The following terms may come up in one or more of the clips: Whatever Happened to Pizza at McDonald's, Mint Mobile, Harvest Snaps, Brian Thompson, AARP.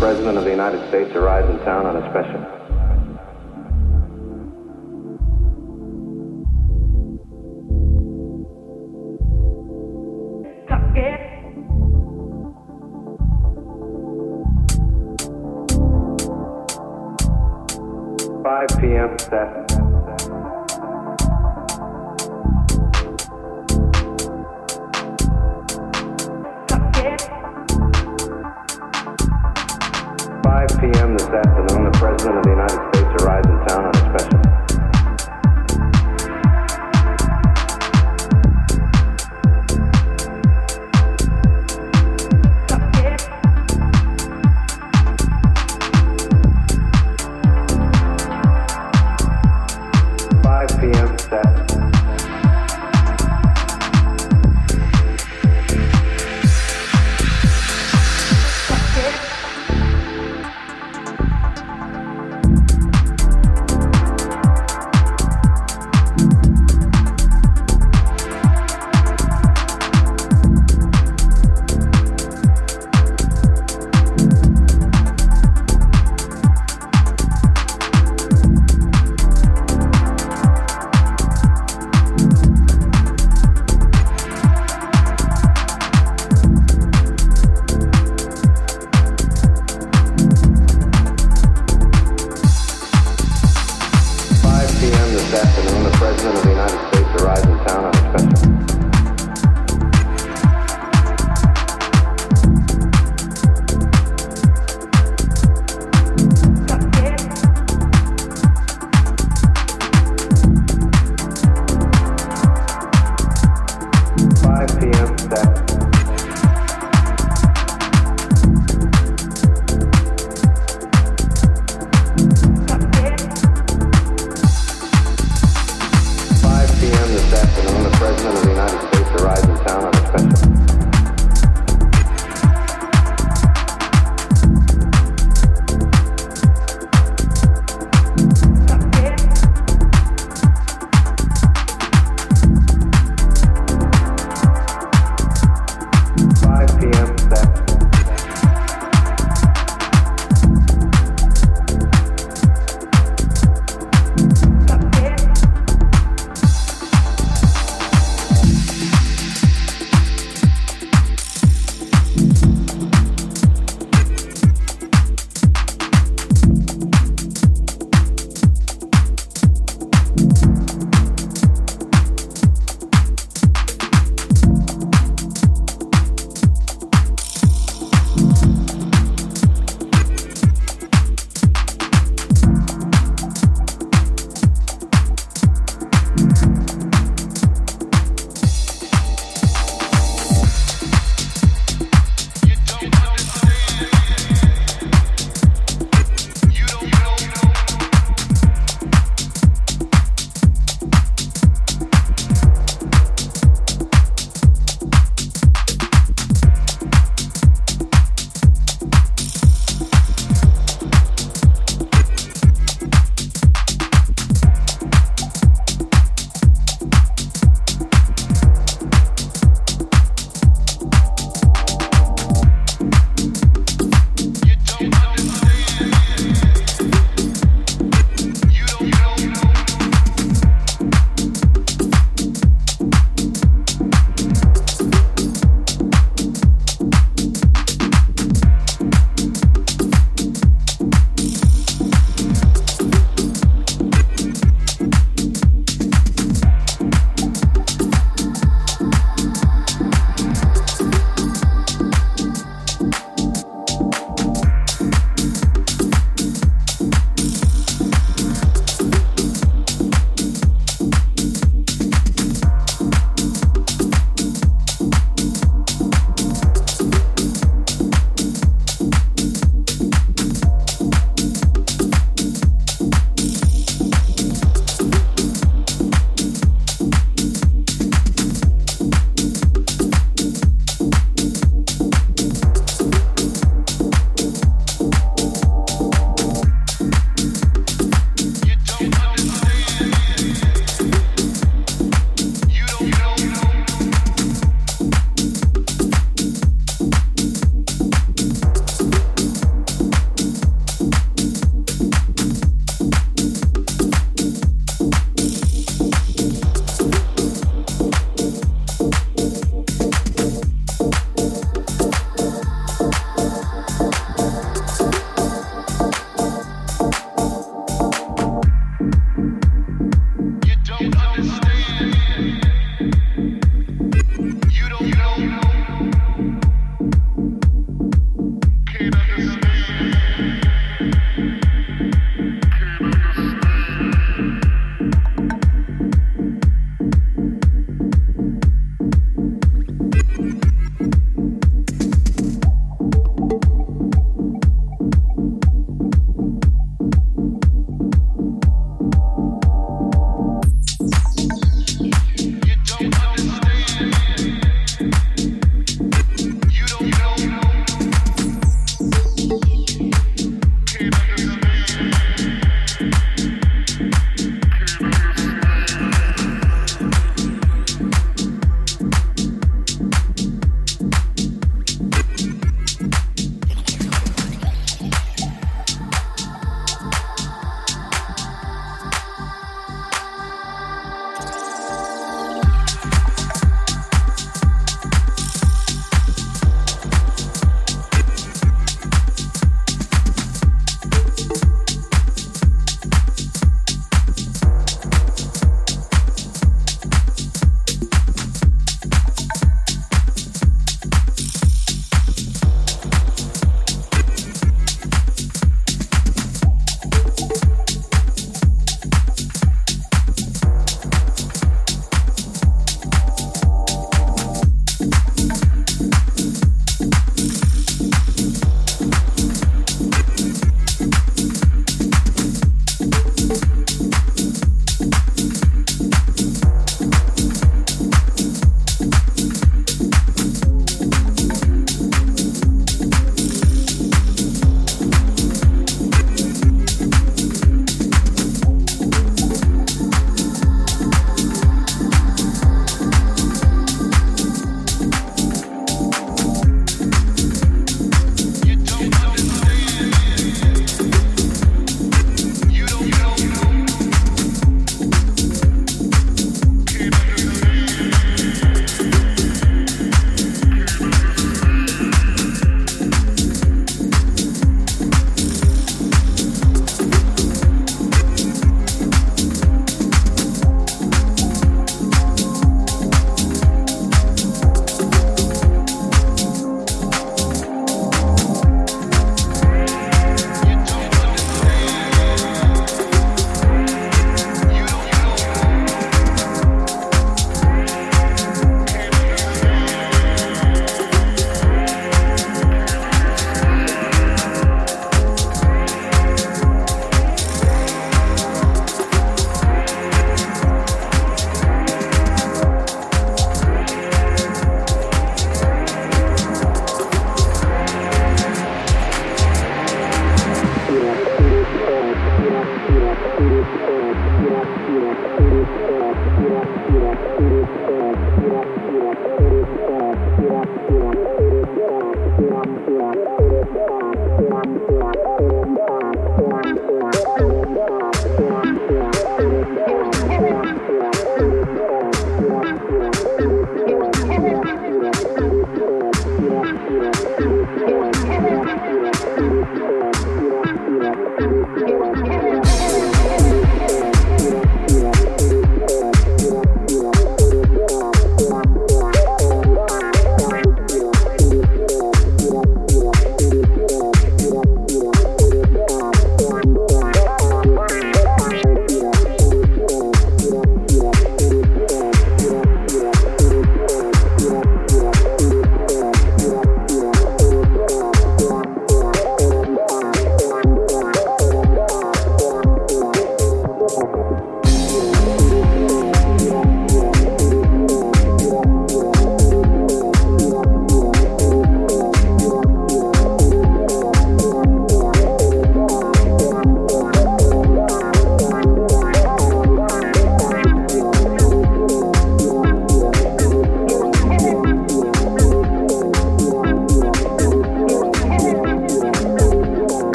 President of the United States arrives in town on a special.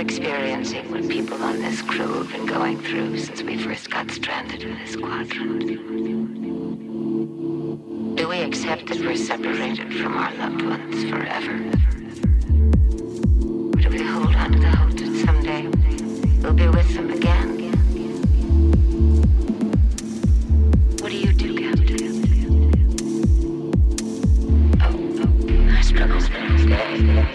experiencing what people on this crew have been going through since we first got stranded in this quadrant. Do we accept that we're separated from our loved ones forever? Or do we hold on to the hope that someday we'll be with them again? What do you do, Captain? Oh, I struggle every day.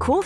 Cool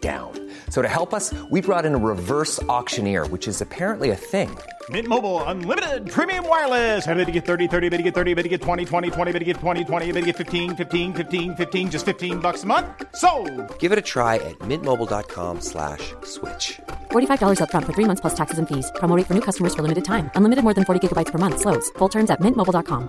down. So to help us, we brought in a reverse auctioneer, which is apparently a thing. Mint Mobile Unlimited Premium Wireless. How to get 30, 30, how to get 30, how to get 20, 20, 20, how to get 20, 20, how to get 15, 15, 15, 15, just $15 a month? Sold! Give it a try at mintmobile.com/switch. $45 up front for 3 months plus taxes and fees. Promoting for new customers for limited time. Unlimited more than 40 gigabytes per month. Slows full terms at mintmobile.com.